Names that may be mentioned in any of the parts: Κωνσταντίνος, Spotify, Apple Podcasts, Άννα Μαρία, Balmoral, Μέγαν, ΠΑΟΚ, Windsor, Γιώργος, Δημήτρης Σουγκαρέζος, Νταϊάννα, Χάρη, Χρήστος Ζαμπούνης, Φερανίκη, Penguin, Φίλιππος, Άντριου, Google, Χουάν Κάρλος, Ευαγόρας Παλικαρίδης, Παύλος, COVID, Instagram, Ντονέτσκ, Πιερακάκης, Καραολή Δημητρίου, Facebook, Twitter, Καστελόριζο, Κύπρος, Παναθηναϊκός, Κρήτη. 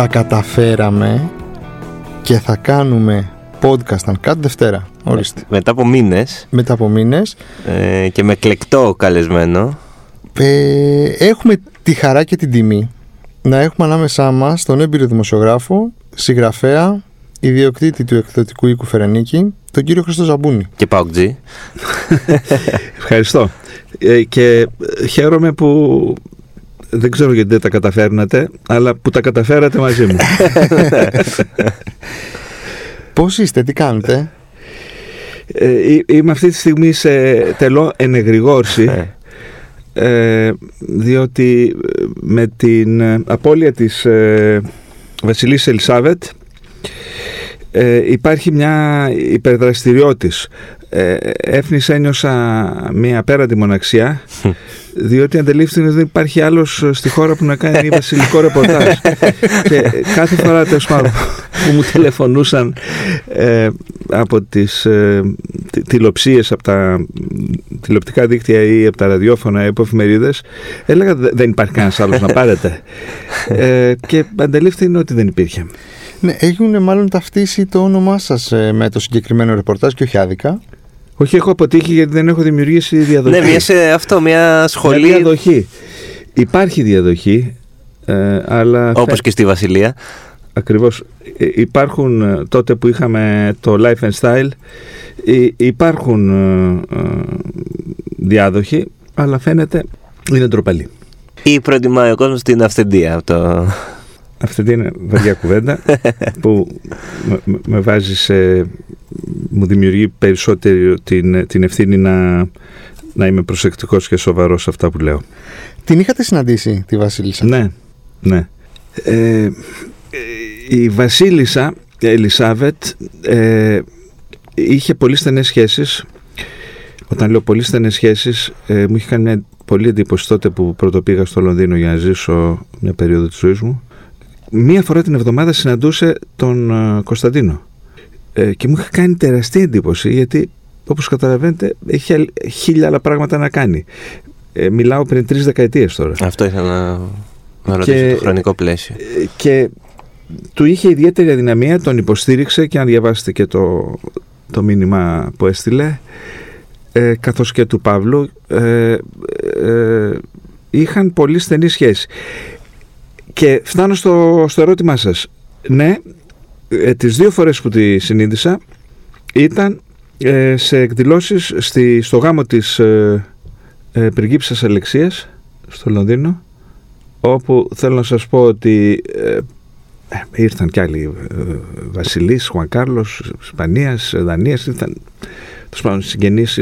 τα καταφέραμε και θα κάνουμε podcast αν κάτι Δευτέρα. Ορίστε. Μετά από μήνες. Μετά από μήνες. Και με εκλεκτό καλεσμένο. Έχουμε τη χαρά και την τιμή να έχουμε ανάμεσά μας τον έμπειρο δημοσιογράφο, συγγραφέα, ιδιοκτήτη του εκδοτικού οίκου Φερανίκη, τον κύριο Χρήστο Ζαμπούνη. Και ΠΑΟΚτζή. Ευχαριστώ. Και χαίρομαι που δεν ξέρω γιατί δεν τα καταφέρνατε, αλλά που τα καταφέρατε μαζί μου. Πώς είστε, τι κάνετε? Είμαι αυτή τη στιγμή σε τελώ ενεγρηγόρση. Διότι με την απώλεια της Βασιλίσσας Ελισάβετ υπάρχει μια υπερδραστηριότης. Έφνης ένιωσα μια απέραντη μοναξιά, διότι αντελήφθη ότι δεν υπάρχει άλλος στη χώρα που να κάνει βασιλικό ρεπορτάζ. Και κάθε φορά που μου τηλεφωνούσαν από τις τηλεοψίες, από τα τηλεοπτικά δίκτυα ή από τα ραδιόφωνα ή από εφημερίδες, έλεγα δεν υπάρχει κανένας άλλος να πάρετε. Και αντελήφθη ότι δεν υπήρχε. Ναι, έχουν μάλλον ταυτίσει το όνομά σας με το συγκεκριμένο ρεπορτάζ και όχι άδικα. Όχι, έχω αποτύχει γιατί δεν έχω δημιουργήσει διαδοχή. Ναι, μια σχολή. Μια διαδοχή. Υπάρχει διαδοχή, αλλά... Όπως και στη Βασιλεία. Ακριβώς. Υπάρχουν, τότε που είχαμε το Life and Style, υπάρχουν διάδοχοι, αλλά φαίνεται είναι ντροπαλή. Ή προτιμάει ο κόσμος την αυθεντία από το... Αυτή είναι βαριά κουβέντα που με βάζει σε... μου δημιουργεί περισσότερο την ευθύνη να είμαι προσεκτικός και σοβαρός σε αυτά που λέω. Την είχατε συναντήσει τη Βασίλισσα? Ναι. Η Βασίλισσα Ελισάβετ είχε πολύ στενές σχέσεις. Όταν λέω πολύ στενές σχέσεις, μου είχε κάνει μια πολύ εντύπωση τότε που πρώτο πήγα στο Λονδίνο για να ζήσω μια περίοδο της ζωής μου. Μία φορά την εβδομάδα συναντούσε τον Κωνσταντίνο και μου είχε κάνει τεραστή εντύπωση, γιατί όπως καταλαβαίνετε έχει χίλια άλλα πράγματα να κάνει. Μιλάω πριν 3 δεκαετίες τώρα. Αυτό ήθελα να ρωτήσω, το χρονικό πλαίσιο. Και του είχε ιδιαίτερη αδυναμία, τον υποστήριξε, και αν διαβάσετε και το μήνυμα που έστειλε, καθώς και του Παύλου, είχαν πολύ στενή σχέση. Και φτάνω στο ερώτημά σας. Ναι, τις 2 φορές που τη συνείδησα ήταν σε εκδηλώσεις στο γάμο της πριγκίψας Αλεξίας στο Λονδίνο, όπου θέλω να σας πω ότι ήρθαν κι άλλοι βασιλείς, Χουάν Κάρλος, Ισπανίας, Δανίας, ήρθαν συγγενείς,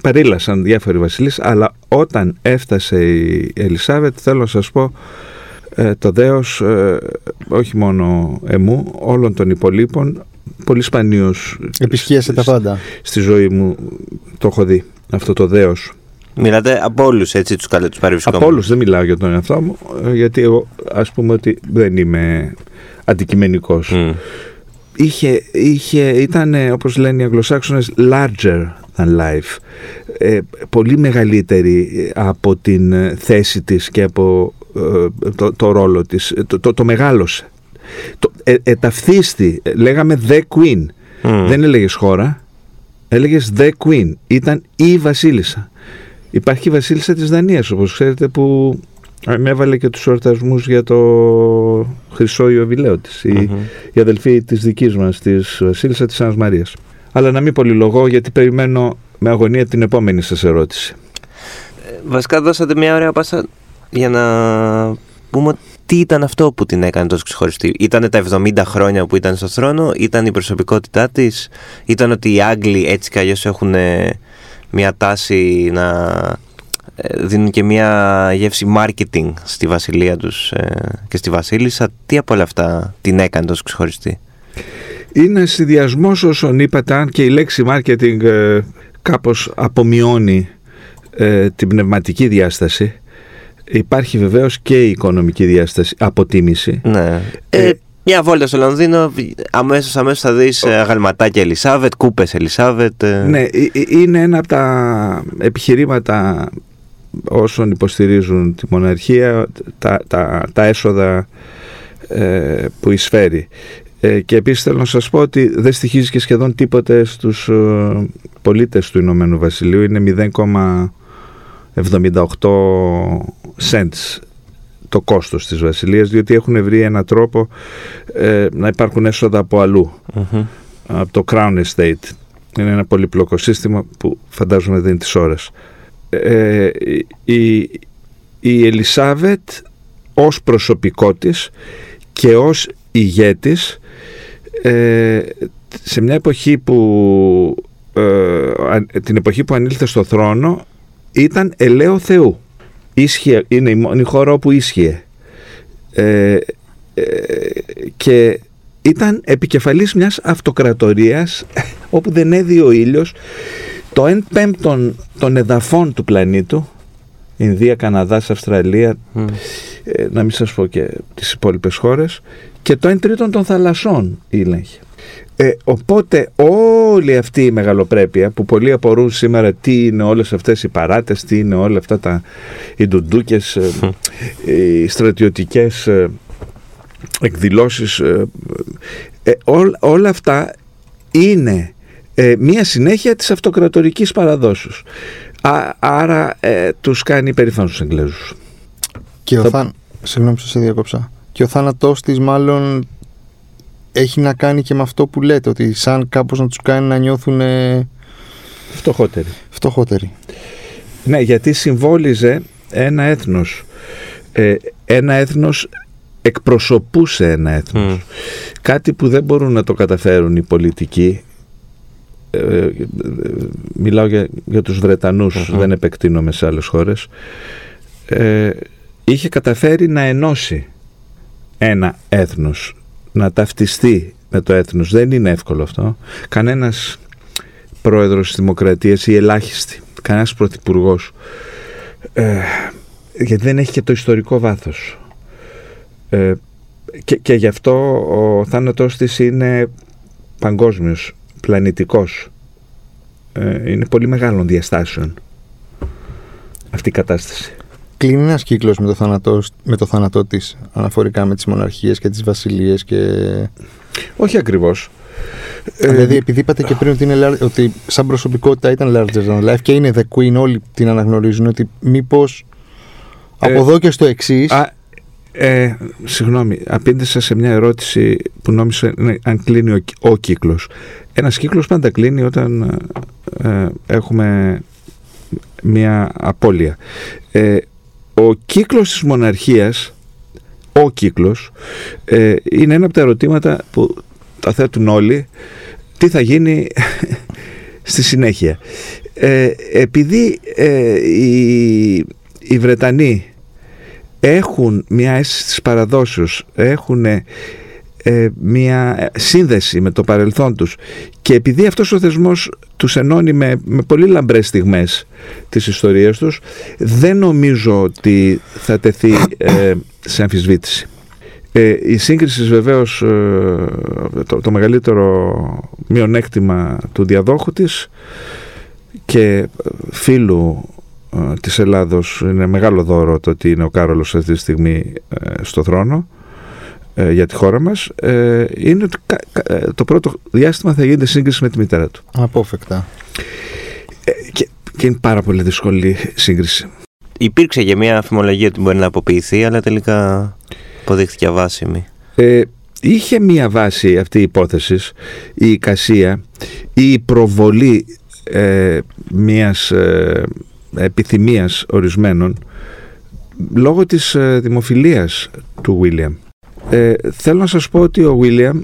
παρήλασαν διάφοροι βασιλείς, αλλά όταν έφτασε η Ελισάβετ, θέλω να σας πω, το δέος όχι μόνο εμού, όλων των υπολείπων, πολύ σπανίως επισκίασε τα πάντα. Στη ζωή μου το έχω δει αυτό το δέος. Μιλάτε από όλους, έτσι, τους παρευρισκόμενους? Από όλους, δεν μιλάω για τον εαυτό μου, γιατί εγώ ας πούμε ότι δεν είμαι αντικειμενικός. Ήταν, όπως λένε οι Αγγλοσάξονες, larger than life, πολύ μεγαλύτερη από την θέση της και από το ρόλο της. Το μεγάλωσε. Εταυθίστη. Λέγαμε The Queen. Δεν έλεγες χώρα, έλεγες The Queen. Ήταν η Βασίλισσα. Υπάρχει η Βασίλισσα της Δανίας, όπως ξέρετε, που έβαλε και τους εορτασμούς για το χρυσό ιωβιλέο της. Η αδελφή της δικής μας, της Βασίλισσα της Άννας Μαρίας. Αλλά να μην πολυλογώ, γιατί περιμένω με αγωνία την επόμενη σας ερώτηση. Βασικά δώσατε μια ωραία πάσα για να πούμε τι ήταν αυτό που την έκανε τόσο ξεχωριστή. Ήτανε τα 70 χρόνια που ήταν στο θρόνο, ήταν η προσωπικότητά της, ήταν ότι οι Άγγλοι έτσι κι αλλιώς έχουν μια τάση να δίνουν και μια γεύση marketing στη βασιλεία τους και στη βασίλισσα. Τι από όλα αυτά την έκανε τόσο ξεχωριστή? Είναι συνδυασμός όσων είπατε, αν και η λέξη marketing κάπως απομειώνει την πνευματική διάσταση. Υπάρχει βεβαίως και η οικονομική διάσταση, αποτίμηση. Ναι. Μια βόλτα στο Λονδίνο, αμέσως θα δεις αγαλματάκια Ελισάβετ, κούπες Ελισάβετ. Ναι, είναι ένα από τα επιχειρήματα όσων υποστηρίζουν τη μοναρχία, τα έσοδα που εισφέρει. Και επίσης θέλω να σας πω ότι δεν στοιχίζει και σχεδόν τίποτε στους πολίτες του Ηνωμένου Βασιλείου. Είναι 0,78 cents το κόστος της Βασιλείας, διότι έχουν βρει έναν τρόπο να υπάρχουν έσοδα από αλλού, από το Crown Estate. Είναι ένα πολύπλοκο σύστημα που φαντάζομαι δεν είναι τις ώρες. Η Ελισάβετ ως προσωπικό της και ως ηγέτης, σε μια εποχή που την εποχή που ανήλθε στο θρόνο, ήταν ελαίο Θεού. Είναι η μόνη χώρα όπου ίσχυε, και ήταν επικεφαλής μιας αυτοκρατορίας όπου δεν έδιε ο ήλιος. Το 1/5 των εδαφών του πλανήτου, Ινδία, Καναδάς, Αυστραλία, να μην σας πω και τις υπόλοιπες χώρες, και το 1/3 των θαλασσών ήλεγχε. Οπότε όλη αυτή η μεγαλοπρέπεια που πολλοί απορούν σήμερα, τι είναι όλες αυτές οι παράτες, τι είναι όλα αυτά οι ντουντούκες, οι στρατιωτικές εκδηλώσεις, όλα αυτά είναι μία συνέχεια της αυτοκρατορικής παραδόσης. Άρα τους κάνει περήφανους τους Εγγλέζους. Και συγγνώμη που σε διακόψα. Και ο θάνατός της μάλλον έχει να κάνει και με αυτό που λέτε, ότι σαν κάπως να τους κάνει να νιώθουν φτωχότεροι. Ναι, γιατί συμβόλιζε ένα έθνος. Ένα έθνος εκπροσωπούσε ένα έθνος. Κάτι που δεν μπορούν να το καταφέρουν οι πολιτικοί. Μιλάω για τους Βρετανούς, δεν επεκτείνομαι σε άλλες χώρες. Είχε καταφέρει να ενώσει ένα έθνος, να ταυτιστεί με το έθνος. Δεν είναι εύκολο αυτό. Κανένας πρόεδρος της δημοκρατίας, ή ελάχιστη, κανένας πρωθυπουργός, γιατί δεν έχει και το ιστορικό βάθος, και γι' αυτό ο θάνατός της είναι παγκόσμιος, πλανητικός. Είναι πολύ μεγάλων διαστάσεων αυτή η κατάσταση. Κλείνει ένας κύκλος με το θάνατό της, αναφορικά με τις μοναρχίες και τις βασιλείες και... Όχι ακριβώς. Δηλαδή, επειδή είπατε και πριν ότι, ότι σαν προσωπικότητα ήταν larger than life και είναι the queen, όλοι την αναγνωρίζουν, ότι μήπως από εδώ και στο εξής... Συγγνώμη, απήντησα σε μια ερώτηση που νόμιζα αν κλείνει ο κύκλος. Ένας κύκλος πάντα κλείνει όταν έχουμε μια απώλεια. Ο κύκλος της μοναρχίας, είναι ένα από τα ερωτήματα που τα θέτουν όλοι. Τι θα γίνει στη συνέχεια. Επειδή οι Βρετανοί έχουν μια αίσθηση της παραδόσεως, έχουν μια σύνδεση με το παρελθόν τους, και επειδή αυτός ο θεσμός τους ενώνει με πολύ λαμπρές στιγμές της ιστορίας τους, δεν νομίζω ότι θα τεθεί σε αμφισβήτηση. Η σύγκριση βεβαίως, το μεγαλύτερο μειονέκτημα του διαδόχου της και φίλου της Ελλάδος, είναι μεγάλο δώρο το ότι είναι ο Κάρολος αυτή τη στιγμή στο θρόνο για τη χώρα μας, είναι ότι το πρώτο διάστημα θα γίνεται σύγκριση με τη μητέρα του. Απόφεκτα. Και είναι πάρα πολύ δύσκολη σύγκριση. Υπήρξε και μια αφημολογία ότι μπορεί να αποποιηθεί, αλλά τελικά αποδείχθηκε αβάσιμη. Είχε μια βάση αυτή η υπόθεση, η εικασία ή η προβολή μιας επιθυμίας ορισμένων, λόγω της δημοφιλίας του Ουίλιαμ. Θέλω να σας πω ότι ο Ουίλιαμ,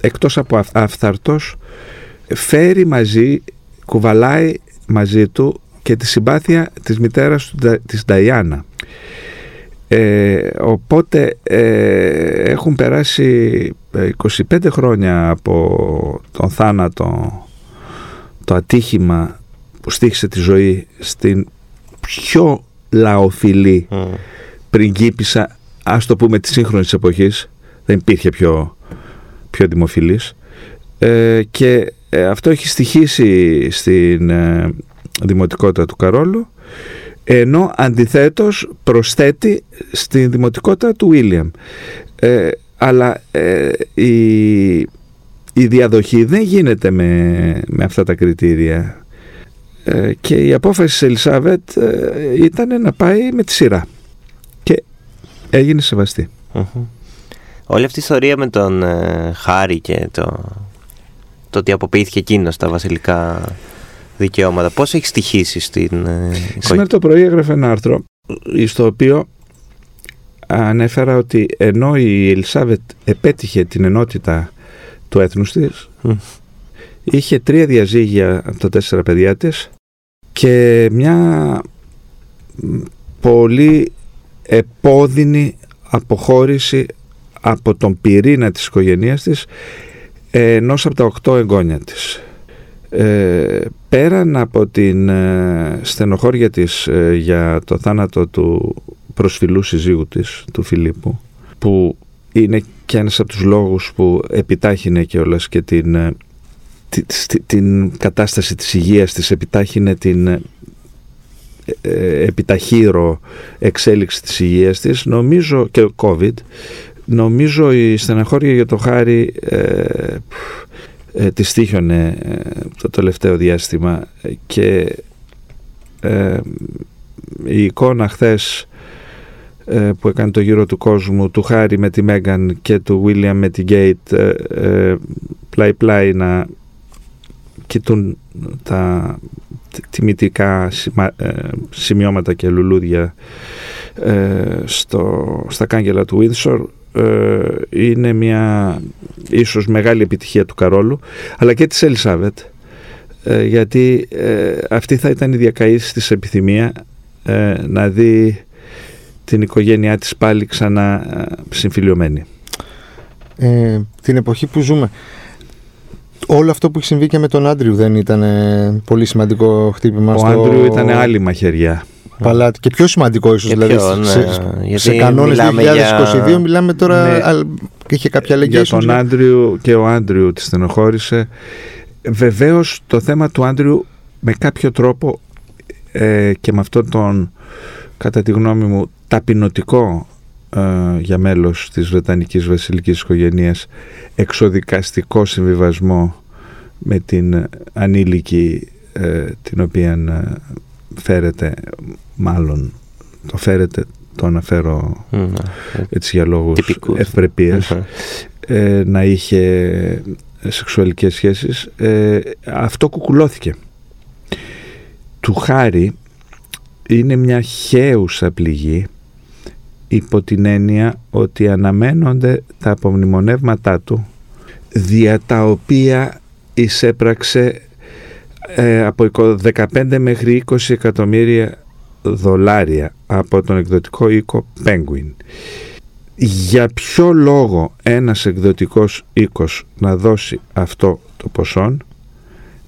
εκτός από αυθαρτός, φέρει μαζί, κουβαλάει μαζί του και τη συμπάθεια της μητέρας του, της Νταϊάννα. Οπότε έχουν περάσει 25 χρόνια από τον θάνατο, το ατύχημα που στοίχισε τη ζωή στην πιο λαοφιλή πριγκίπισσα, ας το πούμε, της σύγχρονης εποχής. Δεν υπήρχε πιο δημοφιλής, και αυτό έχει στοιχήσει στην δημοτικότητα του Καρόλου, ενώ αντιθέτως προσθέτει στην δημοτικότητα του Ουίλιαμ. Αλλά η διαδοχή δεν γίνεται με αυτά τα κριτήρια. Και η απόφαση της Ελισάβετ ήταν να πάει με τη σειρά. Και έγινε σεβαστή. Mm-hmm. Όλη αυτή η ιστορία με τον Χάρη και το ότι αποποιήθηκε εκείνος τα βασιλικά δικαιώματα, πώς έχει στοιχήσει στην... Σήμερα το πρωί έγραφε ένα άρθρο στο οποίο ανέφερα ότι ενώ η Ελισάβετ επέτυχε την ενότητα του έθνους της, είχε 3 διαζύγια από τα 4 παιδιά της και μια πολύ επώδυνη αποχώρηση από τον πυρήνα της οικογένειας της ενός από τα 8 εγγόνια της. Πέραν από την στενοχώρια της για το θάνατο του προσφυλού συζύγου της, του Φιλίππου, που είναι και ένας από τους λόγους που επιτάχυνε κιόλας και την κατάσταση της υγείας της, επιτάχυνε την επιταχύρω εξέλιξη της υγείας της, νομίζω, και ο COVID, νομίζω η στεναχώρια για το Χάρη τη στίχιονε το τελευταίο διάστημα, και η εικόνα χθες που έκανε το γύρο του κόσμου, του Χάρη με τη Μέγαν και του Ουίλιαμ με τη Γκέιτ πλάι-πλάι να κοιτούν τα τιμητικά σημειώματα και λουλούδια στα κάγκελα του Windsor, είναι μια ίσως μεγάλη επιτυχία του Καρόλου, αλλά και της Ελισάβετ, γιατί αυτή θα ήταν η διακαής της επιθυμία να δει την οικογένειά της πάλι ξανά συμφιλιωμένη. Την εποχή που ζούμε, όλο αυτό που έχει συμβεί και με τον Άντριου δεν ήταν πολύ σημαντικό χτύπημα? Ο Άντριου ήταν άλλη μαχαιριά. Παλάτι. Και πιο σημαντικό ίσως, δηλαδή πιο, ναι. σε κανόνες 2022 μιλάμε τώρα, ναι, αλλά είχε κάποια λέγια. Για τον Άντριου, και ο Άντριου τη στενοχώρησε. Βεβαίως το θέμα του Άντριου με κάποιο τρόπο και με αυτόν τον, κατά τη γνώμη μου, ταπεινωτικό για μέλος της βρετανικής βασιλικής οικογένειας εξοδικαστικό συμβιβασμό με την ανήλικη την οποία φέρεται, μάλλον το φέρεται, το αναφέρω έτσι για λόγους ευπρεπίας, να είχε σεξουαλικές σχέσεις. Αυτό κουκουλώθηκε. Του Χάρη είναι μια χέουσα πληγή, υπό την έννοια ότι αναμένονται τα απομνημονεύματά του, δια τα οποία εισέπραξε από 15 μέχρι 20 εκατομμύρια δολάρια από τον εκδοτικό οίκο Penguin. Για ποιο λόγο ένας εκδοτικός οίκος να δώσει αυτό το ποσό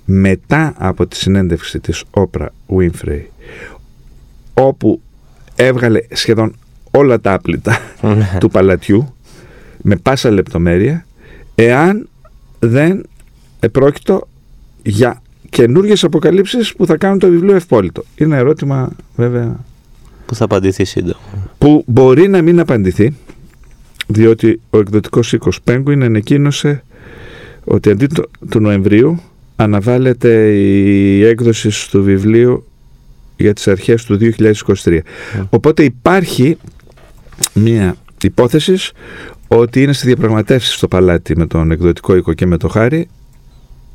μετά από τη συνέντευξη της Όπρα Ουίνφρεϊ, όπου έβγαλε σχεδόν όλα τα άπλυτα του παλατιού με πάσα λεπτομέρεια, εάν δεν επρόκειτο για καινούργιες αποκαλύψεις που θα κάνουν το βιβλίο ευπόλυτο? Είναι ερώτημα βέβαια που θα απαντηθεί σύντομα, που μπορεί να μην απαντηθεί, διότι ο εκδοτικός οίκος Penguin ανακοίνωσε ότι αντί του Νοεμβρίου αναβάλλεται η έκδοση του βιβλίου για τις αρχές του 2023. Οπότε υπάρχει μια υπόθεση ότι είναι στη διαπραγματεύσεις στο παλάτι με τον εκδοτικό οίκο και με το Χάρη,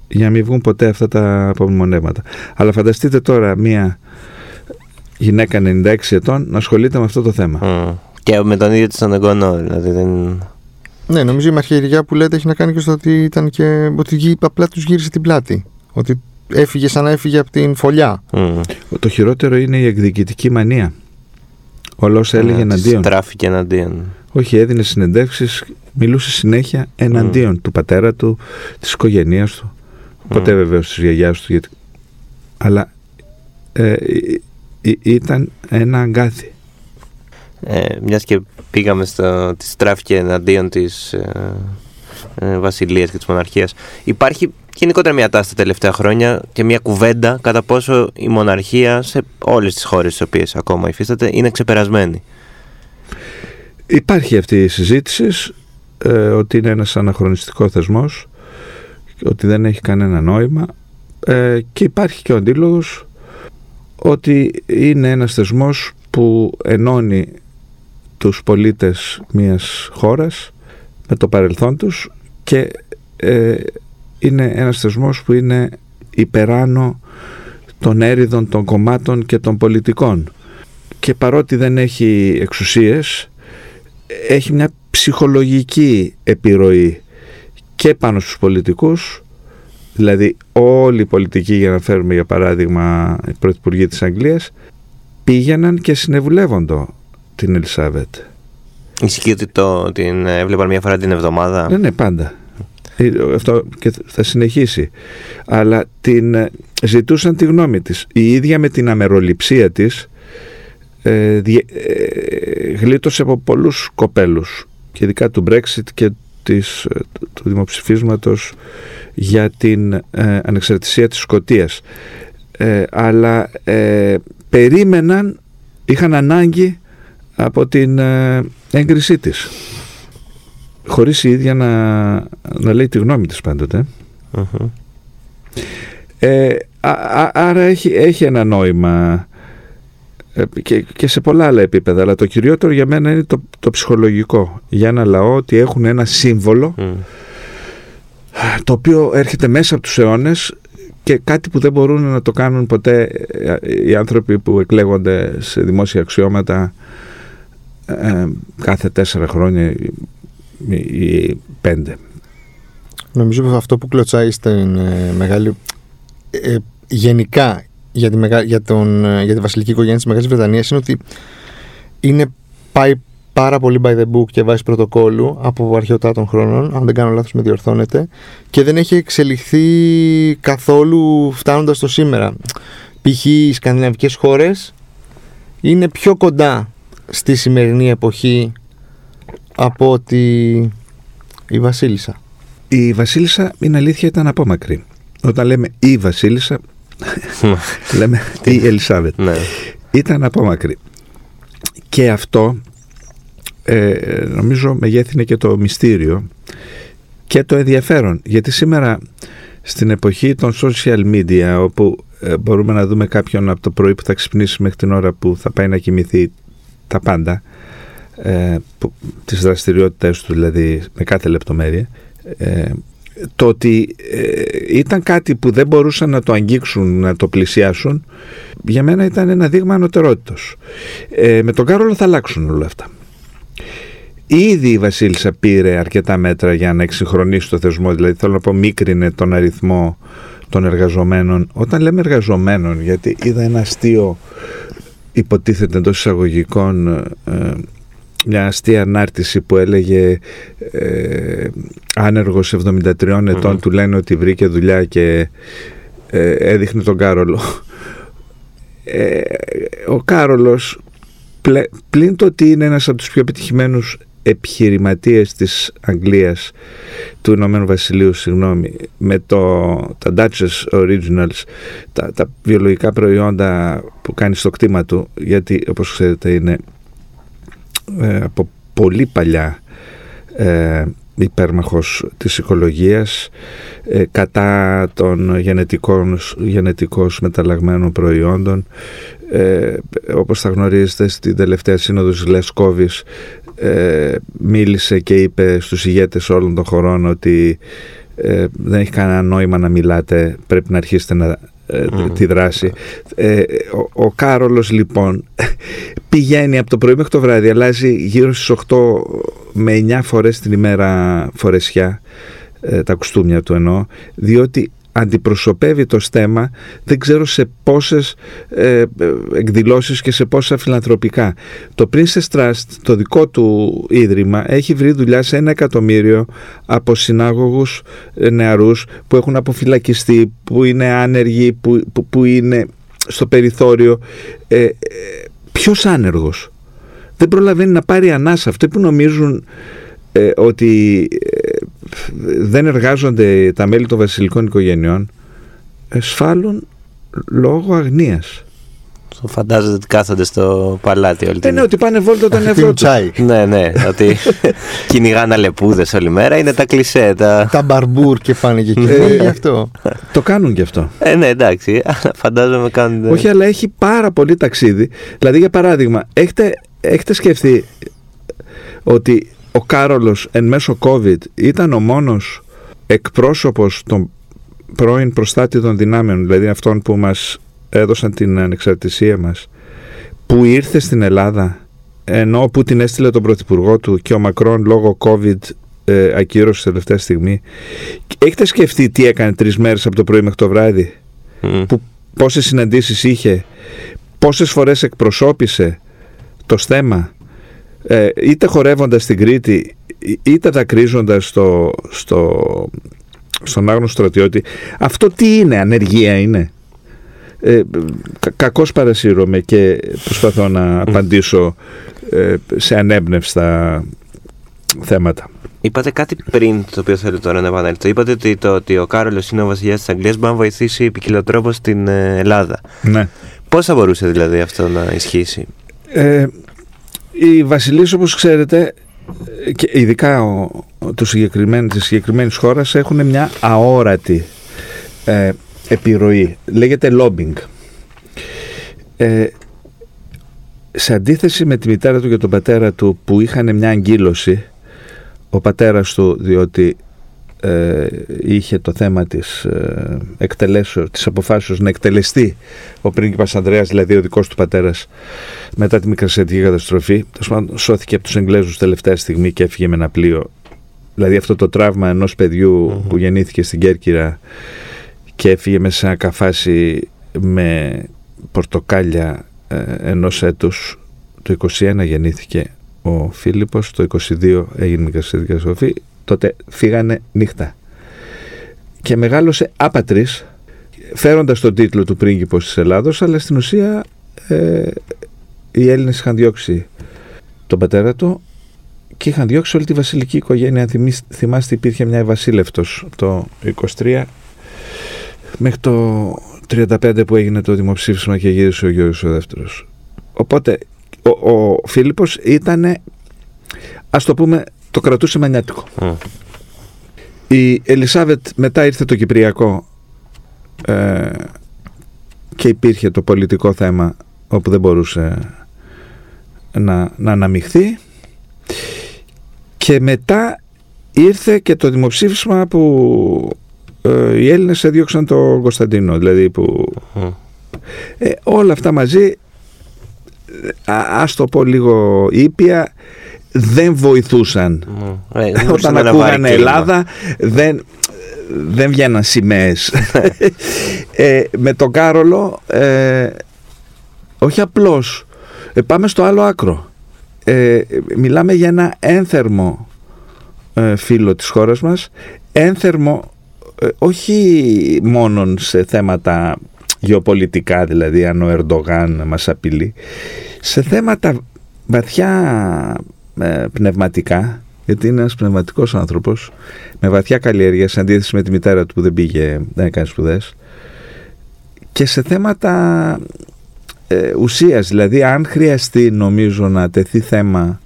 για να μην βγουν ποτέ αυτά τα απομνημονεύματα. Αλλά φανταστείτε τώρα μια γυναίκα 96 ετών να ασχολείται με αυτό το θέμα. Και με τον ίδιο της τον εγγονό, δηλαδή δεν... Ναι, νομίζω η μαχαιριά που λέτε έχει να κάνει και στο ότι ήταν και... ότι απλά τους γύρισε την πλάτη. Ότι έφυγε σαν να έφυγε από την φωλιά. Το χειρότερο είναι η εκδικητική μανία. Όλος έλεγε εναντίον. Στράφηκε εναντίον. Όχι, έδινε συνεντεύξεις, μιλούσε συνέχεια εναντίον του πατέρα του, της οικογένειας του, ποτέ βεβαίως της γιαγιάς του, γιατί... αλλά ήταν ένα αγκάθι. Μιας και πήγαμε στο τη στράφηκε εναντίον της βασιλείας και της μοναρχίας, υπάρχει γενικότερα μια τάση τα τελευταία χρόνια και μια κουβέντα κατά πόσο η μοναρχία σε όλες τις χώρες στις οποίες ακόμα υφίσταται είναι ξεπερασμένη. Υπάρχει αυτή η συζήτηση ότι είναι ένας αναχρονιστικός θεσμός, ότι δεν έχει κανένα νόημα, και υπάρχει και ο αντίλογος ότι είναι ένας θεσμός που ενώνει τους πολίτες μιας χώρας με το παρελθόν τους και είναι ένας θεσμός που είναι υπεράνω των έρηδων, των κομμάτων και των πολιτικών, και παρότι δεν έχει εξουσίες έχει μια ψυχολογική επιρροή και πάνω στους πολιτικούς. Δηλαδή όλοι οι πολιτικοί, για να φέρουμε για παράδειγμα οι πρωθυπουργοί της Αγγλίας, πήγαιναν και συνεβουλεύοντο την Ελισάβετ. Ισχύει ότι την έβλεπαν μια φορά την εβδομάδα? Ναι, πάντα. Αυτό και θα συνεχίσει. Αλλά την ζητούσαν τη γνώμη της. Η ίδια με την αμεροληψία της γλίτωσε από πολλούς κοπέλους, και ειδικά του Brexit και του δημοψηφίσματος για την ανεξαρτησία της Σκωτίας, αλλά περίμεναν, είχαν ανάγκη από την έγκρισή της, χωρίς η ίδια να λέει τη γνώμη της πάντοτε. Uh-huh. Άρα έχει ένα νόημα και σε πολλά άλλα επίπεδα, αλλά το κυριότερο για μένα είναι το ψυχολογικό για ένα λαό, ότι έχουν ένα σύμβολο το οποίο έρχεται μέσα από τους αιώνες, και κάτι που δεν μπορούν να το κάνουν ποτέ οι άνθρωποι που εκλέγονται σε δημόσια αξιώματα κάθε 4 χρόνια ή 5. Νομίζω πως αυτό που κλωτσάει στην μεγάλη γενικά για τη βασιλική οικογένεια της Μεγάλης Βρετανίας είναι ότι πάει πάρα πολύ by the book και βάση πρωτοκόλλου από αρχαιοτά των χρόνων, αν δεν κάνω λάθος με διορθώνεται, και δεν έχει εξελιχθεί καθόλου φτάνοντας στο σήμερα. Π.χ. οι σκανδιναβικές χώρες είναι πιο κοντά στη σημερινή εποχή από ότι η βασίλισσα. Η βασίλισσα, είναι αλήθεια, ήταν απόμακρη. Όταν λέμε η βασίλισσα λέμε η Ελισάβετ. Ναι. Ήταν απόμακρη. Και αυτό νομίζω μεγέθυνε και το μυστήριο και το ενδιαφέρον, γιατί σήμερα στην εποχή των social media, όπου μπορούμε να δούμε κάποιον από το πρωί που θα ξυπνήσει μέχρι την ώρα που θα πάει να κοιμηθεί, τα πάντα, τις δραστηριότητες του δηλαδή με κάθε λεπτομέρεια, το ότι ήταν κάτι που δεν μπορούσαν να το αγγίξουν, να το πλησιάσουν, για μένα ήταν ένα δείγμα ανωτερότητος. Με τον Κάρολο θα αλλάξουν όλα αυτά. Ήδη η βασίλισσα πήρε αρκετά μέτρα για να εξυγχρονίσει το θεσμό, δηλαδή θέλω να πω μίκρινε τον αριθμό των εργαζομένων. Όταν λέμε εργαζομένων, γιατί είδα ένα αστείο, υποτίθεται εντός εισαγωγικών, μια αστεία ανάρτηση που έλεγε άνεργος 73 ετών, του λένε ότι βρήκε δουλειά, και έδειχνε τον Κάρολο. Ο Κάρολος, πλην το ότι είναι ένας από τους πιο επιτυχημένους επιχειρηματίες της Αγγλίας, του Ηνωμένου Βασιλείου, με τα Dutchess Originals, τα βιολογικά προϊόντα που κάνει στο κτήμα του, γιατί όπως ξέρετε είναι από πολύ παλιά υπέρμαχος της οικολογίας, κατά των γενετικώς μεταλλαγμένων προϊόντων. Όπως θα γνωρίζετε, στην τελευταία σύνοδο της Λεσκόβης μίλησε και είπε στους ηγέτες όλων των χωρών ότι δεν έχει κανένα νόημα να μιλάτε, πρέπει να αρχίσετε να τη δράση. Ο Κάρολος λοιπόν πηγαίνει από το πρωί μέχρι το βράδυ, αλλάζει γύρω στις 8 με 9 φορές την ημέρα φορεσιά, τα κουστούμια του εννοώ, διότι αντιπροσωπεύει το στέμα, δεν ξέρω σε πόσες εκδηλώσεις και σε πόσα φιλανθρωπικά. Το Princess Trust, το δικό του ίδρυμα, έχει βρει δουλειά σε 1 εκατομμύριο από συνάγωγους νεαρούς που έχουν αποφυλακιστεί, που είναι άνεργοι, που είναι στο περιθώριο. Ποιος άνεργος? Δεν προλαβαίνει να πάρει ανάσα. Αυτοί που νομίζουν ότι δεν εργάζονται τα μέλη των βασιλικών οικογενειών, σφάλουν λόγω αγνίας. Φαντάζομαι ότι κάθονται στο παλάτι όλη την. Ναι, ότι πάνε βόλτα τον ευρώ. Ναι, ναι. Ότι κυνηγάνε αλεπούδες όλη μέρα. Είναι τα κλισέ. Τα μπαρμπούρ και πάνε και γι' αυτό. Το κάνουν γι' αυτό. Ναι, εντάξει. Φαντάζομαι κάνουν. Όχι, αλλά έχει πάρα πολύ ταξίδι. Δηλαδή, για παράδειγμα, έχετε σκεφτεί ότι ο Κάρολος εν μέσω COVID ήταν ο μόνος εκπρόσωπος των πρώην προστάτητων δυνάμεων, δηλαδή αυτών που μας έδωσαν την ανεξαρτησία μας, που ήρθε στην Ελλάδα, ενώ που την έστειλε τον πρωθυπουργό του και ο Μακρόν λόγω COVID ακύρωσε τελευταία στιγμή. Έχετε σκεφτεί τι έκανε 3 μέρες από το πρωί μέχρι το βράδυ, που πόσες συναντήσεις είχε, πόσες φορές εκπροσώπησε το στέμα, είτε χορεύοντας στην Κρήτη, είτε δακρύζοντας στον άγνωστο στρατιώτη. Αυτό τι είναι, ανεργία είναι? Κακώς παρασύρωμαι και προσπαθώ να απαντήσω σε ανέμπνευστα θέματα. Είπατε κάτι πριν, το οποίο θέλω τώρα να επανέλθω. Είπατε ότι, ότι ο Κάρολος είναι ο βασιλιάς της Αγγλίας, μπορεί να βοηθήσει ποικιλοτρόπως στην Ελλάδα. Ναι. Πώς θα μπορούσε δηλαδή αυτό να ισχύσει? Οι βασιλείς, όπως ξέρετε, και ειδικά της συγκεκριμένης χώρας, έχουν μια αόρατη επιρροή. Λέγεται lobbying. Σε αντίθεση με τη μητέρα του και τον πατέρα του, που είχαν μια αγκύλωση, ο πατέρας του διότι είχε το θέμα της της αποφάσεως να εκτελεστεί ο πρίγκιπας Ανδρέας, δηλαδή ο δικός του πατέρας, μετά τη μικρασιατική καταστροφή. Σώθηκε από τους Εγγλέζους τελευταία στιγμή και έφυγε με ένα πλοίο. Δηλαδή αυτό το τραύμα ενός παιδιού που γεννήθηκε στην Κέρκυρα και έφυγε μέσα σε ένα καφάσι με πορτοκάλια ενός έτους. Το 21 γεννήθηκε ο Φίλιππος, το 22 έγινε μικρασιατική καταστροφή. Τότε φύγανε νύχτα και μεγάλωσε άπατρης, φέροντας τον τίτλο του πρίγκιπος της Ελλάδος, αλλά στην ουσία οι Έλληνες είχαν διώξει τον πατέρα του και είχαν διώξει όλη τη βασιλική οικογένεια. Αν θυμάστε, υπήρχε μια ευασίλευτος το 23 μέχρι το 35 που έγινε το δημοψήφισμα και γύρισε ο Γιώργος ο δεύτερος. Οπότε ο Φίλιππος ήτανε, ας το πούμε, το κρατούσε μανιάτικο. Η Ελισάβετ, μετά ήρθε το Κυπριακό και υπήρχε το πολιτικό θέμα, όπου δεν μπορούσε να αναμειχθεί, και μετά ήρθε και το δημοψήφισμα που οι Έλληνες έδιωξαν τον Κωνσταντίνο, δηλαδή που όλα αυτά μαζί, ας το πω λίγο ήπια, δεν βοηθούσαν. Όταν ακούγανε Ελλάδα δεν βγαίναν σημαίες. Με τον Κάρολο όχι απλώς πάμε στο άλλο άκρο. Μιλάμε για ένα ένθερμο φίλο της χώρας μας, ένθερμο όχι μόνον σε θέματα γεωπολιτικά, δηλαδή αν ο Ερντογάν μας απειλεί, σε θέματα βαθιά πνευματικά, γιατί είναι ένας πνευματικός άνθρωπος με βαθιά καλλιέργεια, σε αντίθεση με τη μητέρα του που δεν έκανε σπουδές, και σε θέματα ουσίας. Δηλαδή αν χρειαστεί, νομίζω, να τεθεί θέμα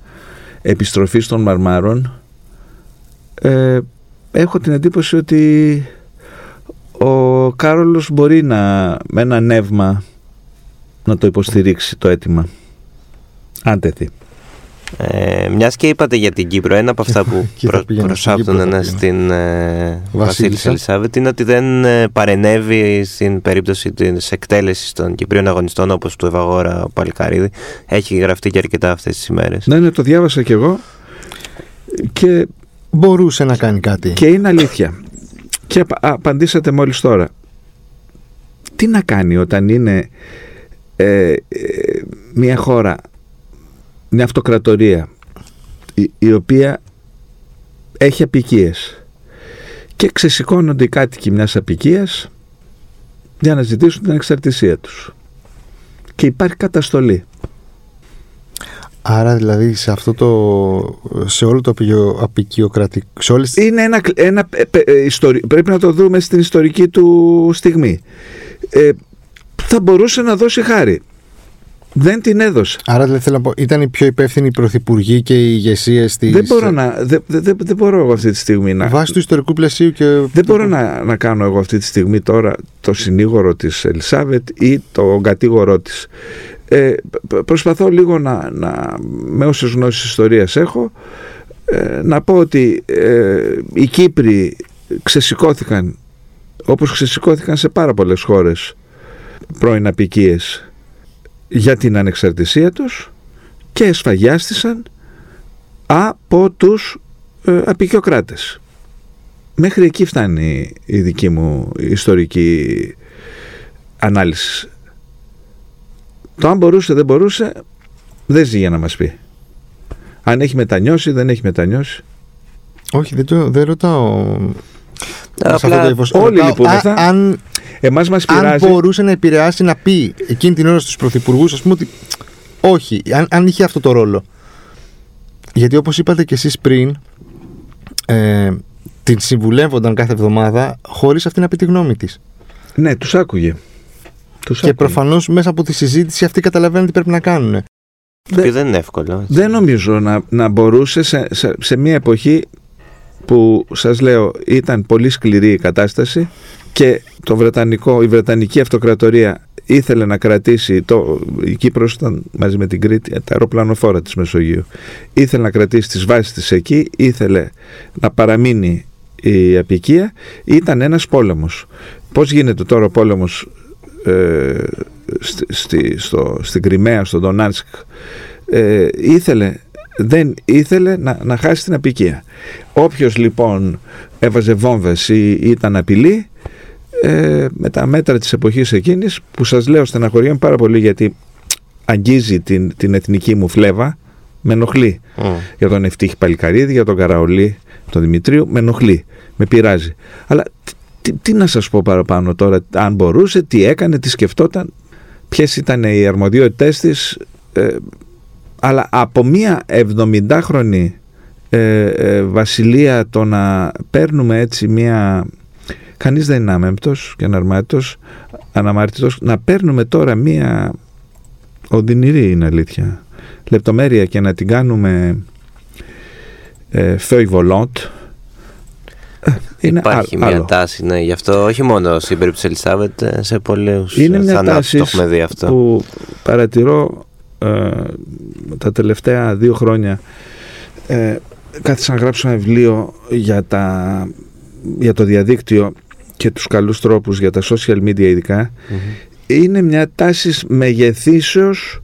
επιστροφής των Μαρμάρων, έχω την εντύπωση ότι ο Κάρολος μπορεί με ένα νεύμα να το υποστηρίξει το αίτημα, αν τεθεί. Μιας και είπατε για την Κύπρο, ένα από αυτά που προσάπτουν στην Βασίλισσα Ελισάβετ είναι ότι δεν παρενέβη στην περίπτωση της εκτέλεσης των Κυπρίων αγωνιστών, όπως του Ευαγόρα Παλικαρίδη. Έχει γραφτεί και αρκετά αυτές τις ημέρες. Ναι, το διάβασα κι εγώ, και μπορούσε να κάνει κάτι. Και είναι αλήθεια. Και απαντήσατε μόλις τώρα. Τι να κάνει όταν είναι μια χώρα, μια αυτοκρατορία η οποία έχει απικίες, και ξεσηκώνονται οι κάτοικοι μιας απικίας για να ζητήσουν την εξαρτησία τους, και υπάρχει καταστολή. Άρα δηλαδή σε αυτό σε όλο το απικιοκρατικό, σε όλες... είναι πρέπει να το δούμε στην ιστορική του στιγμή. Θα μπορούσε να δώσει χάρη. Δεν την έδωσε. Άρα δεν θέλω να πω, ήταν οι πιο υπεύθυνοι οι πρωθυπουργοί και οι ηγεσίες της... Δεν μπορώ εγώ αυτή τη στιγμή να... Βάσει του ιστορικού πλαισίου και... Δεν μπορώ να κάνω εγώ αυτή τη στιγμή τώρα το συνήγορο της Ελισάβετ ή τον κατήγορό της. Προσπαθώ λίγο να με όσες γνώσεις ιστορίας έχω να πω ότι οι Κύπροι ξεσηκώθηκαν όπως ξεσηκώθηκαν σε πάρα πολλές χώρες πρώην απικίες για την ανεξαρτησία τους και εσφαγιάστησαν από τους απικιοκράτες. Μέχρι εκεί φτάνει η δική μου ιστορική ανάλυση. Το αν μπορούσε δεν μπορούσε δεν ζήγε να μας πει. Αν έχει μετανιώσει δεν έχει μετανιώσει. Όχι, δεν ρωτάω. Απλά, όλοι λυπούμεθα. Αν μπορούσε να επηρεάσει, να πει εκείνη την ώρα στους πρωθυπουργούς, ας πούμε, ότι όχι, αν είχε αυτό το ρόλο. Γιατί όπως είπατε και εσείς πριν, την συμβουλεύονταν κάθε εβδομάδα χωρίς αυτή να πει τη γνώμη της. Ναι, τους άκουγε. Και προφανώς μέσα από τη συζήτηση αυτοί καταλαβαίνουν τι πρέπει να κάνουν. Δεν είναι εύκολο. Έτσι. Δεν νομίζω να μπορούσε σε μια εποχή που σας λέω ήταν πολύ σκληρή η κατάσταση και η Βρετανική Αυτοκρατορία ήθελε να κρατήσει η Κύπρος ήταν μαζί με την Κρήτη τα αεροπλανοφόρα της Μεσογείου, ήθελε να κρατήσει τις βάσεις της εκεί, ήθελε να παραμείνει η απικία, ήταν ένας πόλεμος. Πώς γίνεται τώρα ο πόλεμος στην Κριμαία, στον Ντονέτσκ, δεν ήθελε να χάσει την απικία. Όποιος λοιπόν έβαζε βόμβες ή ήταν απειλή, με τα μέτρα της εποχής εκείνης, που σας λέω στεναχωριέμαι πάρα πολύ γιατί αγγίζει την εθνική μου φλέβα, με ενοχλεί. Για τον Ευτύχη Παλικαρίδη, για τον Καραολή, τον Δημητρίου, με ενοχλεί, με πειράζει. Αλλά τι να σας πω παραπάνω τώρα, αν μπορούσε, τι έκανε, τι σκεφτόταν, ποιες ήταν οι αρμοδιότητές της, αλλά από μια 70χρονη βασιλεία το να παίρνουμε έτσι μια... Κανείς δεν είναι άμεμπτος και αναμάρτητος. Να παίρνουμε τώρα μια οδυνηρή, είναι αλήθεια, λεπτομέρεια και να την κάνουμε feuille volante. Υπάρχει μια τάση, ναι, γι' αυτό όχι μόνο στην περίπτωση της Ελισάβετ, σε πολλούς θανάτους το έχουμε δει αυτό. Είναι μια τάση που παρατηρώ τα τελευταία 2 χρόνια. Κάθισα να γράψω ένα βιβλίο για το διαδίκτυο και τους καλούς τρόπους για τα social media ειδικά. Είναι μια τάση μεγεθύσεως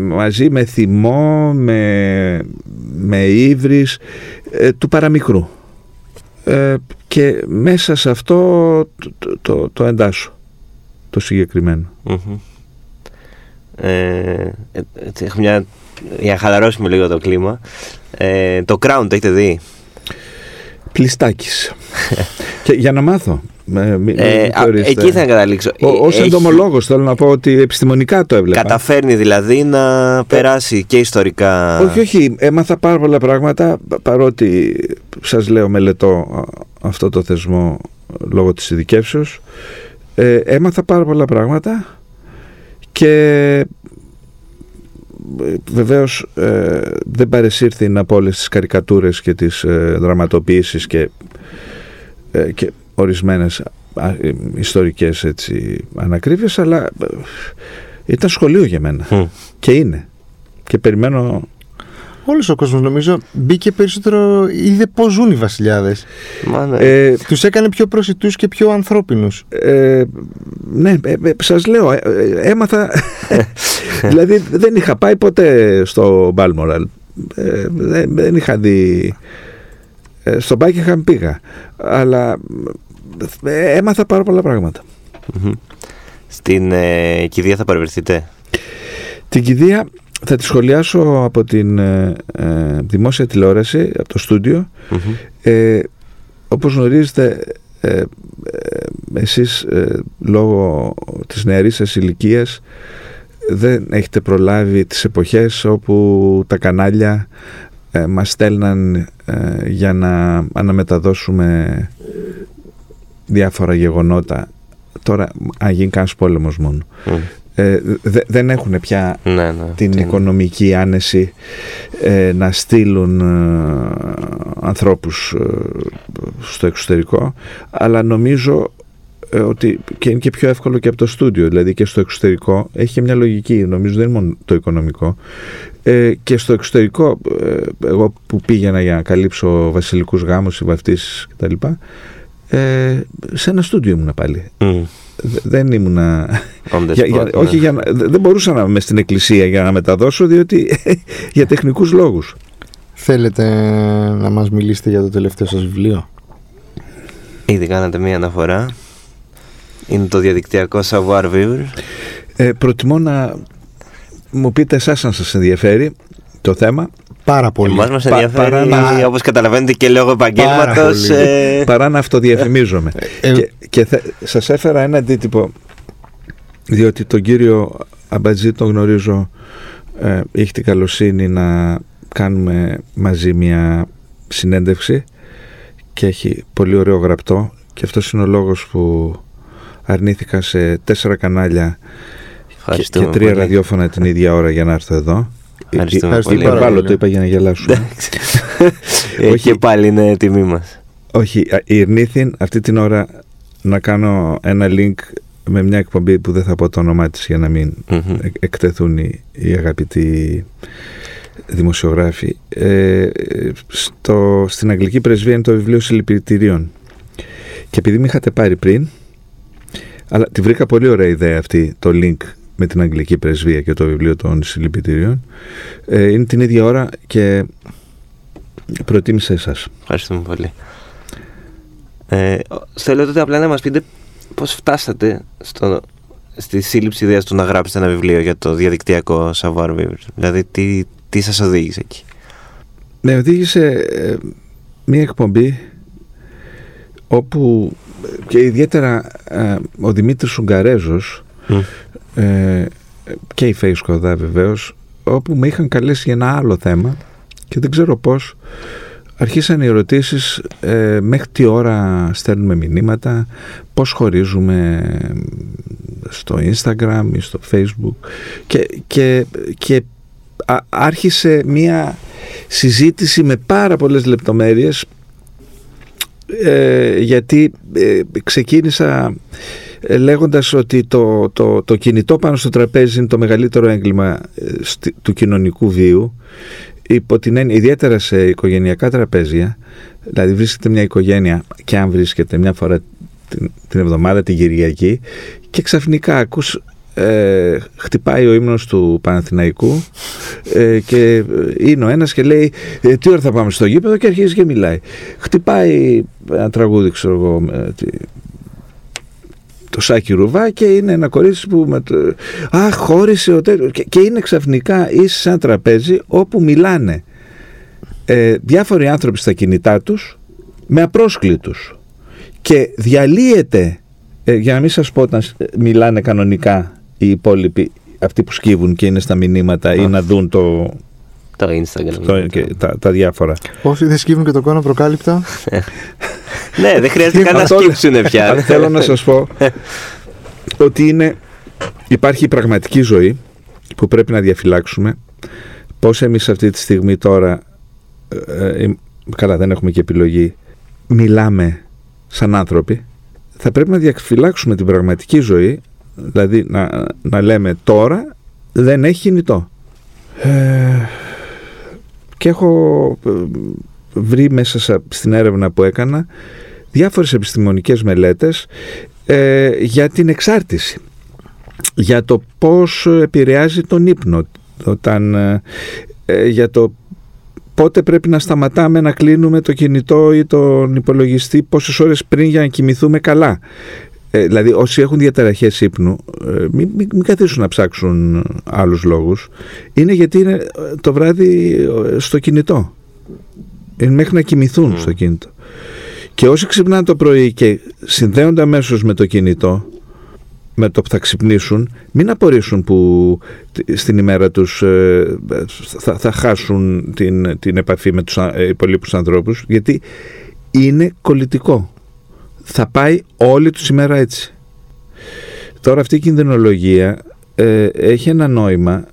μαζί με θυμό, με ύβρις του παραμικρού, και μέσα σε αυτό το εντάσσω το συγκεκριμένο. Για να χαλαρώσουμε λίγο το κλίμα, το Crown το έχετε δει? Πλιστάκης. Και για να μάθω. Εκεί θα καταλήξω. Ως εντομολόγος θέλω να πω ότι επιστημονικά το έβλεπα. Καταφέρνει δηλαδή να περάσει και ιστορικά. Όχι, έμαθα πάρα πολλά πράγματα, παρότι σας λέω μελετώ αυτό το θεσμό λόγω της ειδικεύσεως. Έμαθα πάρα πολλά πράγματα και βεβαίως δεν παρεσύρθη από όλες τις καρικατούρες και τις δραματοποιήσεις και ορισμένες ιστορικές έτσι ανακρίβειες, αλλά ήταν σχολείο για μένα και είναι, και περιμένω. Όλος ο κόσμος νομίζω μπήκε περισσότερο, είδε πώς ζουν οι βασιλιάδες. Τους έκανε πιο προσιτούς και πιο ανθρώπινους. Σας λέω, έμαθα. Δηλαδή δεν είχα πάει ποτέ στο Balmoral, δεν είχα δει. Στο Buckingham πήγα, αλλά έμαθα πάρα πολλά πράγματα. Στην κηδεία θα παρευρεθείτε? Την κηδεία θα τη σχολιάσω από την δημόσια τηλεόραση, από το στούντιο. Όπως γνωρίζετε εσείς, λόγω της νεαρής σας ηλικίας, δεν έχετε προλάβει τις εποχές όπου τα κανάλια μας στέλναν για να αναμεταδώσουμε διάφορα γεγονότα τώρα γίνει κανένας πόλεμος μόνο. Δεν έχουν πια την οικονομική άνεση να στείλουν ανθρώπους στο εξωτερικό, αλλά νομίζω ότι και είναι και πιο εύκολο και από το στούντιο, δηλαδή και στο εξωτερικό έχει και μια λογική, νομίζω δεν είναι μόνο το οικονομικό, και στο εξωτερικό εγώ που πήγαινα για να καλύψω βασιλικούς γάμους, συμπαυτίσεις κτλ, σε ένα στούντιο ήμουνα πάλι. Δεν ήμουνα. Δεν μπορούσα να είμαι στην εκκλησία για να μεταδώσω, διότι για τεχνικούς λόγους. Θέλετε να μας μιλήσετε για το τελευταίο σας βιβλίο? Ήδη κάνατε μία αναφορά. Είναι το διαδικτυακό savoir vivre. Προτιμώ να μου πείτε εσάς αν σας ενδιαφέρει το θέμα. Πάρα πολύ. Εμάς μας ενδιαφέρει, όπως καταλαβαίνετε, και λόγω επαγγέλματος. Παρά να αυτοδιαφημίζομαι. Και σας έφερα ένα αντίτυπο, διότι τον κύριο Αμπατζή τον γνωρίζω, είχε την καλοσύνη να κάνουμε μαζί μια συνέντευξη και έχει πολύ ωραίο γραπτό, και αυτός είναι ο λόγος που αρνήθηκα σε 4 κανάλια και 3 ραδιόφωνα την ίδια ώρα για να έρθω εδώ. Υπερβάλλω, το είπα για να γελάσουμε. Και πάλι είναι τιμή μας. Όχι, ηρνήθην αυτή την ώρα να κάνω ένα link με μια εκπομπή που δεν θα πω το όνομά της για να μην εκτεθούν οι αγαπητοί δημοσιογράφοι. Στην Αγγλική Πρεσβεία είναι το βιβλίο συλληπιτηρίων, και επειδή με είχατε πάρει πριν, αλλά τη βρήκα πολύ ωραία ιδέα αυτή, το link με την Αγγλική Πρεσβεία και το βιβλίο των συλληπιτηρίων, είναι την ίδια ώρα και προτίμησα εσάς. Ευχαριστούμε πολύ. Θέλω τότε απλά να μας πείτε πώς φτάσατε στη σύλληψη ιδέας του να γράψετε ένα βιβλίο για το διαδικτυακό savoir vivre. Δηλαδή τι σας οδήγησε εκεί? Με οδήγησε μία εκπομπή όπου και ιδιαίτερα ο Δημήτρης Σουγκαρέζος και η Facebook βεβαίως, όπου με είχαν καλέσει για ένα άλλο θέμα και δεν ξέρω πώς αρχίσαν οι ερωτήσεις, μέχρι τι ώρα στέλνουμε μηνύματα, πώς χωρίζουμε στο Instagram ή στο Facebook, και άρχισε μια συζήτηση με πάρα πολλές λεπτομέρειες, γιατί ξεκίνησα λέγοντας ότι το κινητό πάνω στο τραπέζι είναι το μεγαλύτερο έγκλημα του κοινωνικού βίου, υπό την έννοια, ιδιαίτερα σε οικογενειακά τραπέζια, δηλαδή βρίσκεται μια οικογένεια, και αν βρίσκεται μια φορά την εβδομάδα, την Κυριακή, και ξαφνικά ακούς χτυπάει ο ύμνος του Παναθηναϊκού και είναι ο ένας και λέει τι ώρα θα πάμε στο γήπεδο, και αρχίζει και μιλάει, χτυπάει ένα τραγούδι, ξέρω εγώ, το Σάκι Ρουβά, και είναι ένα κορίτσι που χώρισε ο τέλος, και είναι ξαφνικά είσαι σε ένα τραπέζι όπου μιλάνε διάφοροι άνθρωποι στα κινητά τους με απρόσκλητους, και διαλύεται, για να μην σας πω, όταν μιλάνε κανονικά οι υπόλοιποι, αυτοί που σκύβουν και είναι στα μηνύματα ή να δουν το Instagram, τα διάφορα. Όσοι δεν σκύβουν και το κόνο προκάλυπτα. Ναι, δεν χρειάζεται καν να σκύψουν πια. Θέλω να σας πω ότι υπάρχει η πραγματική ζωή που πρέπει να διαφυλάξουμε. Πώς εμείς αυτή τη στιγμή τώρα, καλά δεν έχουμε και επιλογή, μιλάμε σαν άνθρωποι. Θα πρέπει να διαφυλάξουμε την πραγματική ζωή, δηλαδή να λέμε τώρα δεν έχει κινητό. Και έχω βρει μέσα στην έρευνα που έκανα διάφορες επιστημονικές μελέτες για την εξάρτηση, για το πώς επηρεάζει τον ύπνο, για το πότε πρέπει να σταματάμε να κλείνουμε το κινητό ή τον υπολογιστή, πόσες ώρες πριν, για να κοιμηθούμε καλά. Δηλαδή όσοι έχουν διαταραχές ύπνου, μην καθίσουν να ψάξουν άλλους λόγους. Είναι γιατί είναι το βράδυ στο κινητό. Είναι μέχρι να κοιμηθούν στο κινητό. Και όσοι ξυπνάνε το πρωί και συνδέονται αμέσως με το κινητό, με το που θα ξυπνήσουν, μην απορρίσουν που στην ημέρα τους θα χάσουν την επαφή με τους υπολείπους ανθρώπους, γιατί είναι κολλητικό. Θα πάει όλη τους ημέρα έτσι. Τώρα αυτή η κινδυνολογία έχει ένα νόημα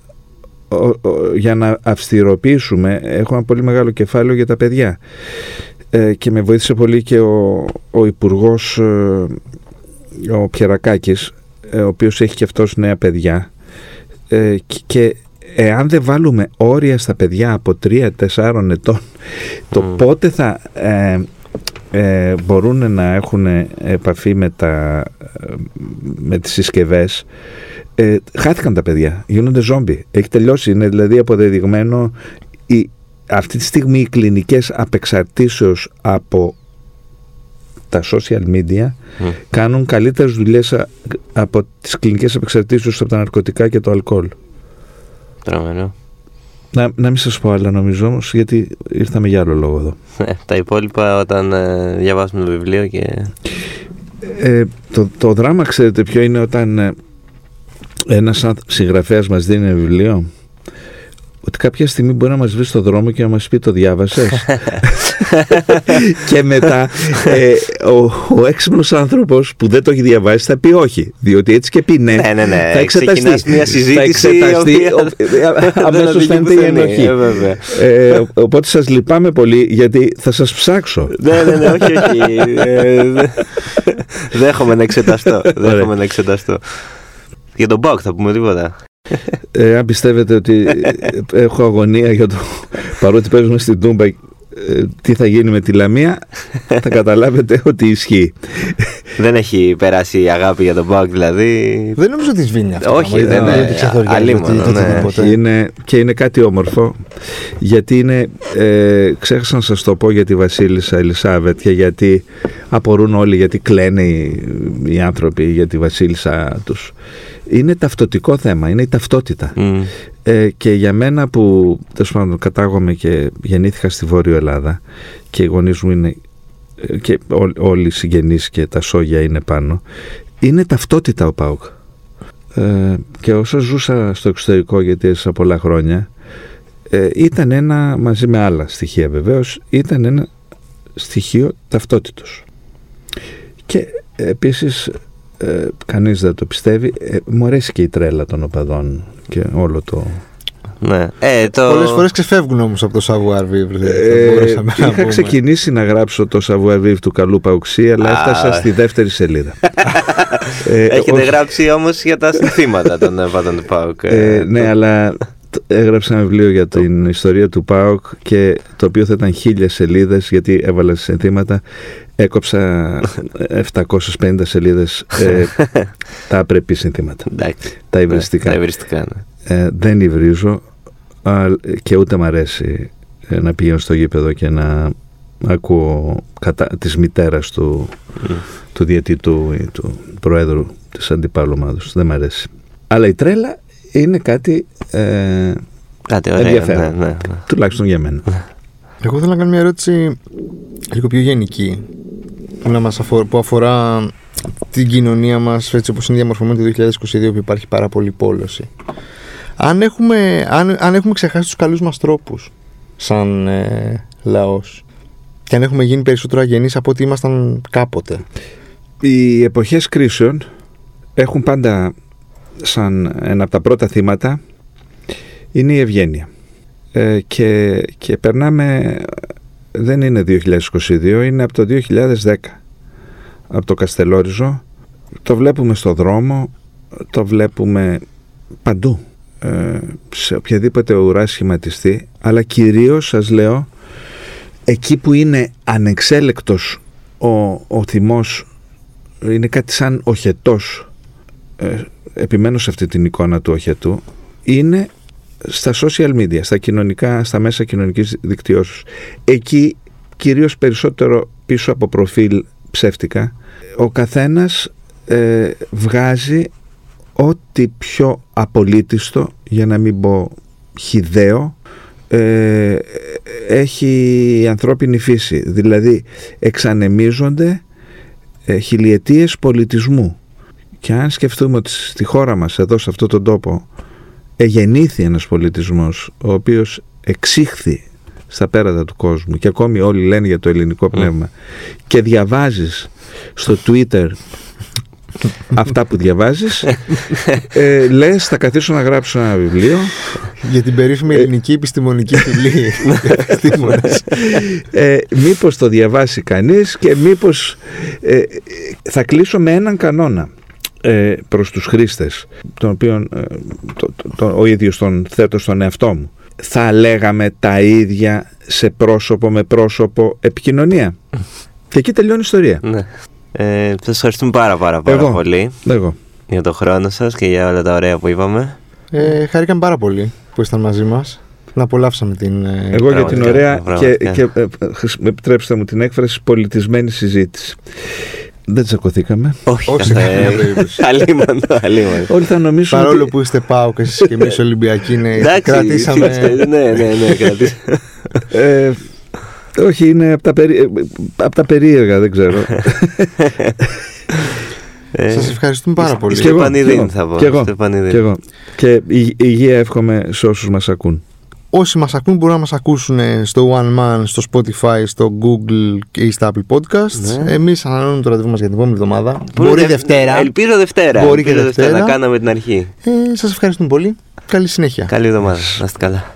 για να αυστηροποιήσουμε. Έχω ένα πολύ μεγάλο κεφάλαιο για τα παιδιά και με βοήθησε πολύ και ο υπουργός ο Πιερακάκης, ο οποίος έχει και αυτός νέα παιδιά, και εάν δεν βάλουμε όρια στα παιδιά από 3-4 ετών το πότε θα μπορούν να έχουν επαφή με τις συσκευές, χάθηκαν τα παιδιά, γίνονται ζόμπι, έχει τελειώσει, είναι δηλαδή αποδεδειγμένο. Αυτή τη στιγμή οι κλινικές απεξαρτήσεως από τα social media κάνουν καλύτερες δουλειές από τις κλινικές απεξαρτήσεως από τα ναρκωτικά και το αλκοόλ. Τραμμένο. Να μην σας πω άλλα νομίζω όμως, γιατί ήρθαμε για άλλο λόγο εδώ. Τα υπόλοιπα όταν διαβάσουμε το βιβλίο και... Το δράμα ξέρετε ποιο είναι, όταν ένας συγγραφέας μας δίνει ένα βιβλίο, ότι κάποια στιγμή μπορεί να μας βρει στον δρόμο και να μας πει το διάβασες. Και μετά ο έξυπνος άνθρωπος που δεν το έχει διαβάσει θα πει όχι, διότι έτσι και πει ναι. Ναι. Θα εξεταστεί. Μια συζήτηση. Αμέσως φαίνεται η ενοχή. Οπότε σας λυπάμαι πολύ, γιατί θα σας ψάξω. Ναι, όχι. Δέχομαι να εξεταστώ. Για τον ΠΑΟΚ θα πούμε τίποτα? Αν πιστεύετε ότι έχω αγωνία για το, παρότι παίζουμε στην Τούμπα, τι θα γίνει με τη Λαμία, θα καταλάβετε ότι ισχύει. Δεν έχει περάσει η αγάπη για τον ΠΑΟΚ δηλαδή. Δεν νομίζω ότι σβήνει αυτό. Όχι, δεν είναι. Και είναι κάτι όμορφο, γιατί είναι, ξέχασα να σας το πω για τη Βασίλισσα Ελισάβετ και γιατί απορούν όλοι, γιατί κλαίνε οι άνθρωποι για τη Βασίλισσα τους. Είναι ταυτοτικό θέμα, είναι η ταυτότητα. Και για μένα που κατάγομαι και γεννήθηκα στη Βόρειο Ελλάδα και οι γονείς μου είναι και όλοι οι συγγενείς και τα σόγια είναι πάνω, είναι ταυτότητα ο ΠΑΟΚ. Και όσο ζούσα στο εξωτερικό, γιατί έζησα πολλά χρόνια, ήταν ένα, μαζί με άλλα στοιχεία βεβαίως, ήταν ένα στοιχείο ταυτότητος. Και επίσης κανείς δεν το πιστεύει, μου αρέσει και η τρέλα των οπαδών και όλο το... Ναι. Πολλές φορές ξεφεύγουν όμως από το Savoir Vivre. Είχα ξεκινήσει να γράψω το Savoir Vivre του καλού Παουξή, αλλά έφτασα στη δεύτερη σελίδα. Έχετε γράψει όμως για τα συνθήματα των Βάτων του ΠΑΟΚ. Ναι, αλλά έγραψα ένα βιβλίο για την ιστορία του ΠΑΟΚ, και το οποίο θα ήταν 1000 σελίδες, γιατί έβαλα συνθήματα. Έκοψα 750 σελίδες τα απρεπή συνθήματα. Τα υβριστικά. Δεν υβρίζω και ούτε μ' αρέσει να πηγαίνω στο γήπεδο και να ακούω της μητέρας του διαιτητού ή του προέδρου της αντιπάλου ομάδος. Δεν μ' αρέσει. Αλλά η τρέλα είναι κάτι ενδιαφέρον. Ναι. Τουλάχιστον για μένα. Εγώ θέλω να κάνω μια ερώτηση λίγο πιο γενική, που αφορά την κοινωνία μας έτσι όπως είναι διαμορφωμένη το 2022, που υπάρχει πάρα πολύ πόλωση. Αν έχουμε ξεχάσει τους καλούς μας τρόπους σαν λαός, και αν έχουμε γίνει περισσότερο αγενείς από ό,τι ήμασταν κάποτε. Οι εποχές κρίσεων έχουν πάντα σαν ένα από τα πρώτα θύματα είναι η ευγένεια. Και περνάμε, δεν είναι 2022, είναι από το 2010, από το Καστελόριζο. Το βλέπουμε στο δρόμο, το βλέπουμε παντού, σε οποιαδήποτε ουρά σχηματιστεί, αλλά κυρίως σας λέω εκεί που είναι ανεξέλεκτος ο θυμός, είναι κάτι σαν οχετός, επιμένω σε αυτή την εικόνα του οχετού, είναι στα social media, στα μέσα κοινωνικής δικτυώσεως. Εκεί κυρίως περισσότερο πίσω από προφίλ ψεύτικα, ο καθένας βγάζει ό,τι πιο απολύτιστο, για να μην πω χυδαίο, έχει η ανθρώπινη φύση. Δηλαδή εξανεμίζονται χιλιετίες πολιτισμού. Και αν σκεφτούμε ότι στη χώρα μας, εδώ σε αυτόν τον τόπο, εγεννήθη ένας πολιτισμός ο οποίος εξήχθη στα πέρατα του κόσμου, και ακόμη όλοι λένε για το ελληνικό πνεύμα, και διαβάζεις στο Twitter αυτά που διαβάζεις, λες θα καθίσω να γράψω ένα βιβλίο για την περίφημη ελληνική επιστημονική βιβλία. Μήπως το διαβάσει κανείς και μήπως θα κλείσω με έναν κανόνα προς τους χρήστες, τον οποίο ο ίδιος τον θέτω στον εαυτό μου. Θα λέγαμε τα ίδια σε πρόσωπο με πρόσωπο επικοινωνία? Και εκεί τελειώνει η ιστορία. Ναι. Σας ευχαριστούμε πάρα πολύ για τον χρόνο σας και για όλα τα ωραία που είπαμε. Χαρήκαμε πάρα πολύ που ήσταν μαζί μας. Να απολαύσαμε την... Εγώ για την ωραία και επιτρέψτε μου την έκφραση, πολιτισμένη συζήτηση. Δεν τσακωθήκαμε. Όχι αλίμονο. Όλοι θα νομίζουν... Παρόλο που είστε ΠΑΟΚ εσείς και εμείς Ολυμπιακοί, κρατήσαμε... Ναι. Όχι, είναι από τα περίεργα, δεν ξέρω. Σας ευχαριστούμε πάρα πολύ. Και εγώ. Και υγεία εύχομαι σε όσους μας ακούν. Όσοι μας ακούν μπορούν να μας ακούσουν στο One Man, στο Spotify, στο Google και στα Apple Podcasts. Ναι. Εμείς ανανεώνουμε το ραντεβού μας για την επόμενη εβδομάδα. Μπορεί Δευτέρα. Ελπίζω Δευτέρα. Μπορεί και Δευτέρα. Να κάναμε την αρχή. Σας ευχαριστούμε πολύ. Καλή συνέχεια. Καλή εβδομάδα. Να είστε καλά.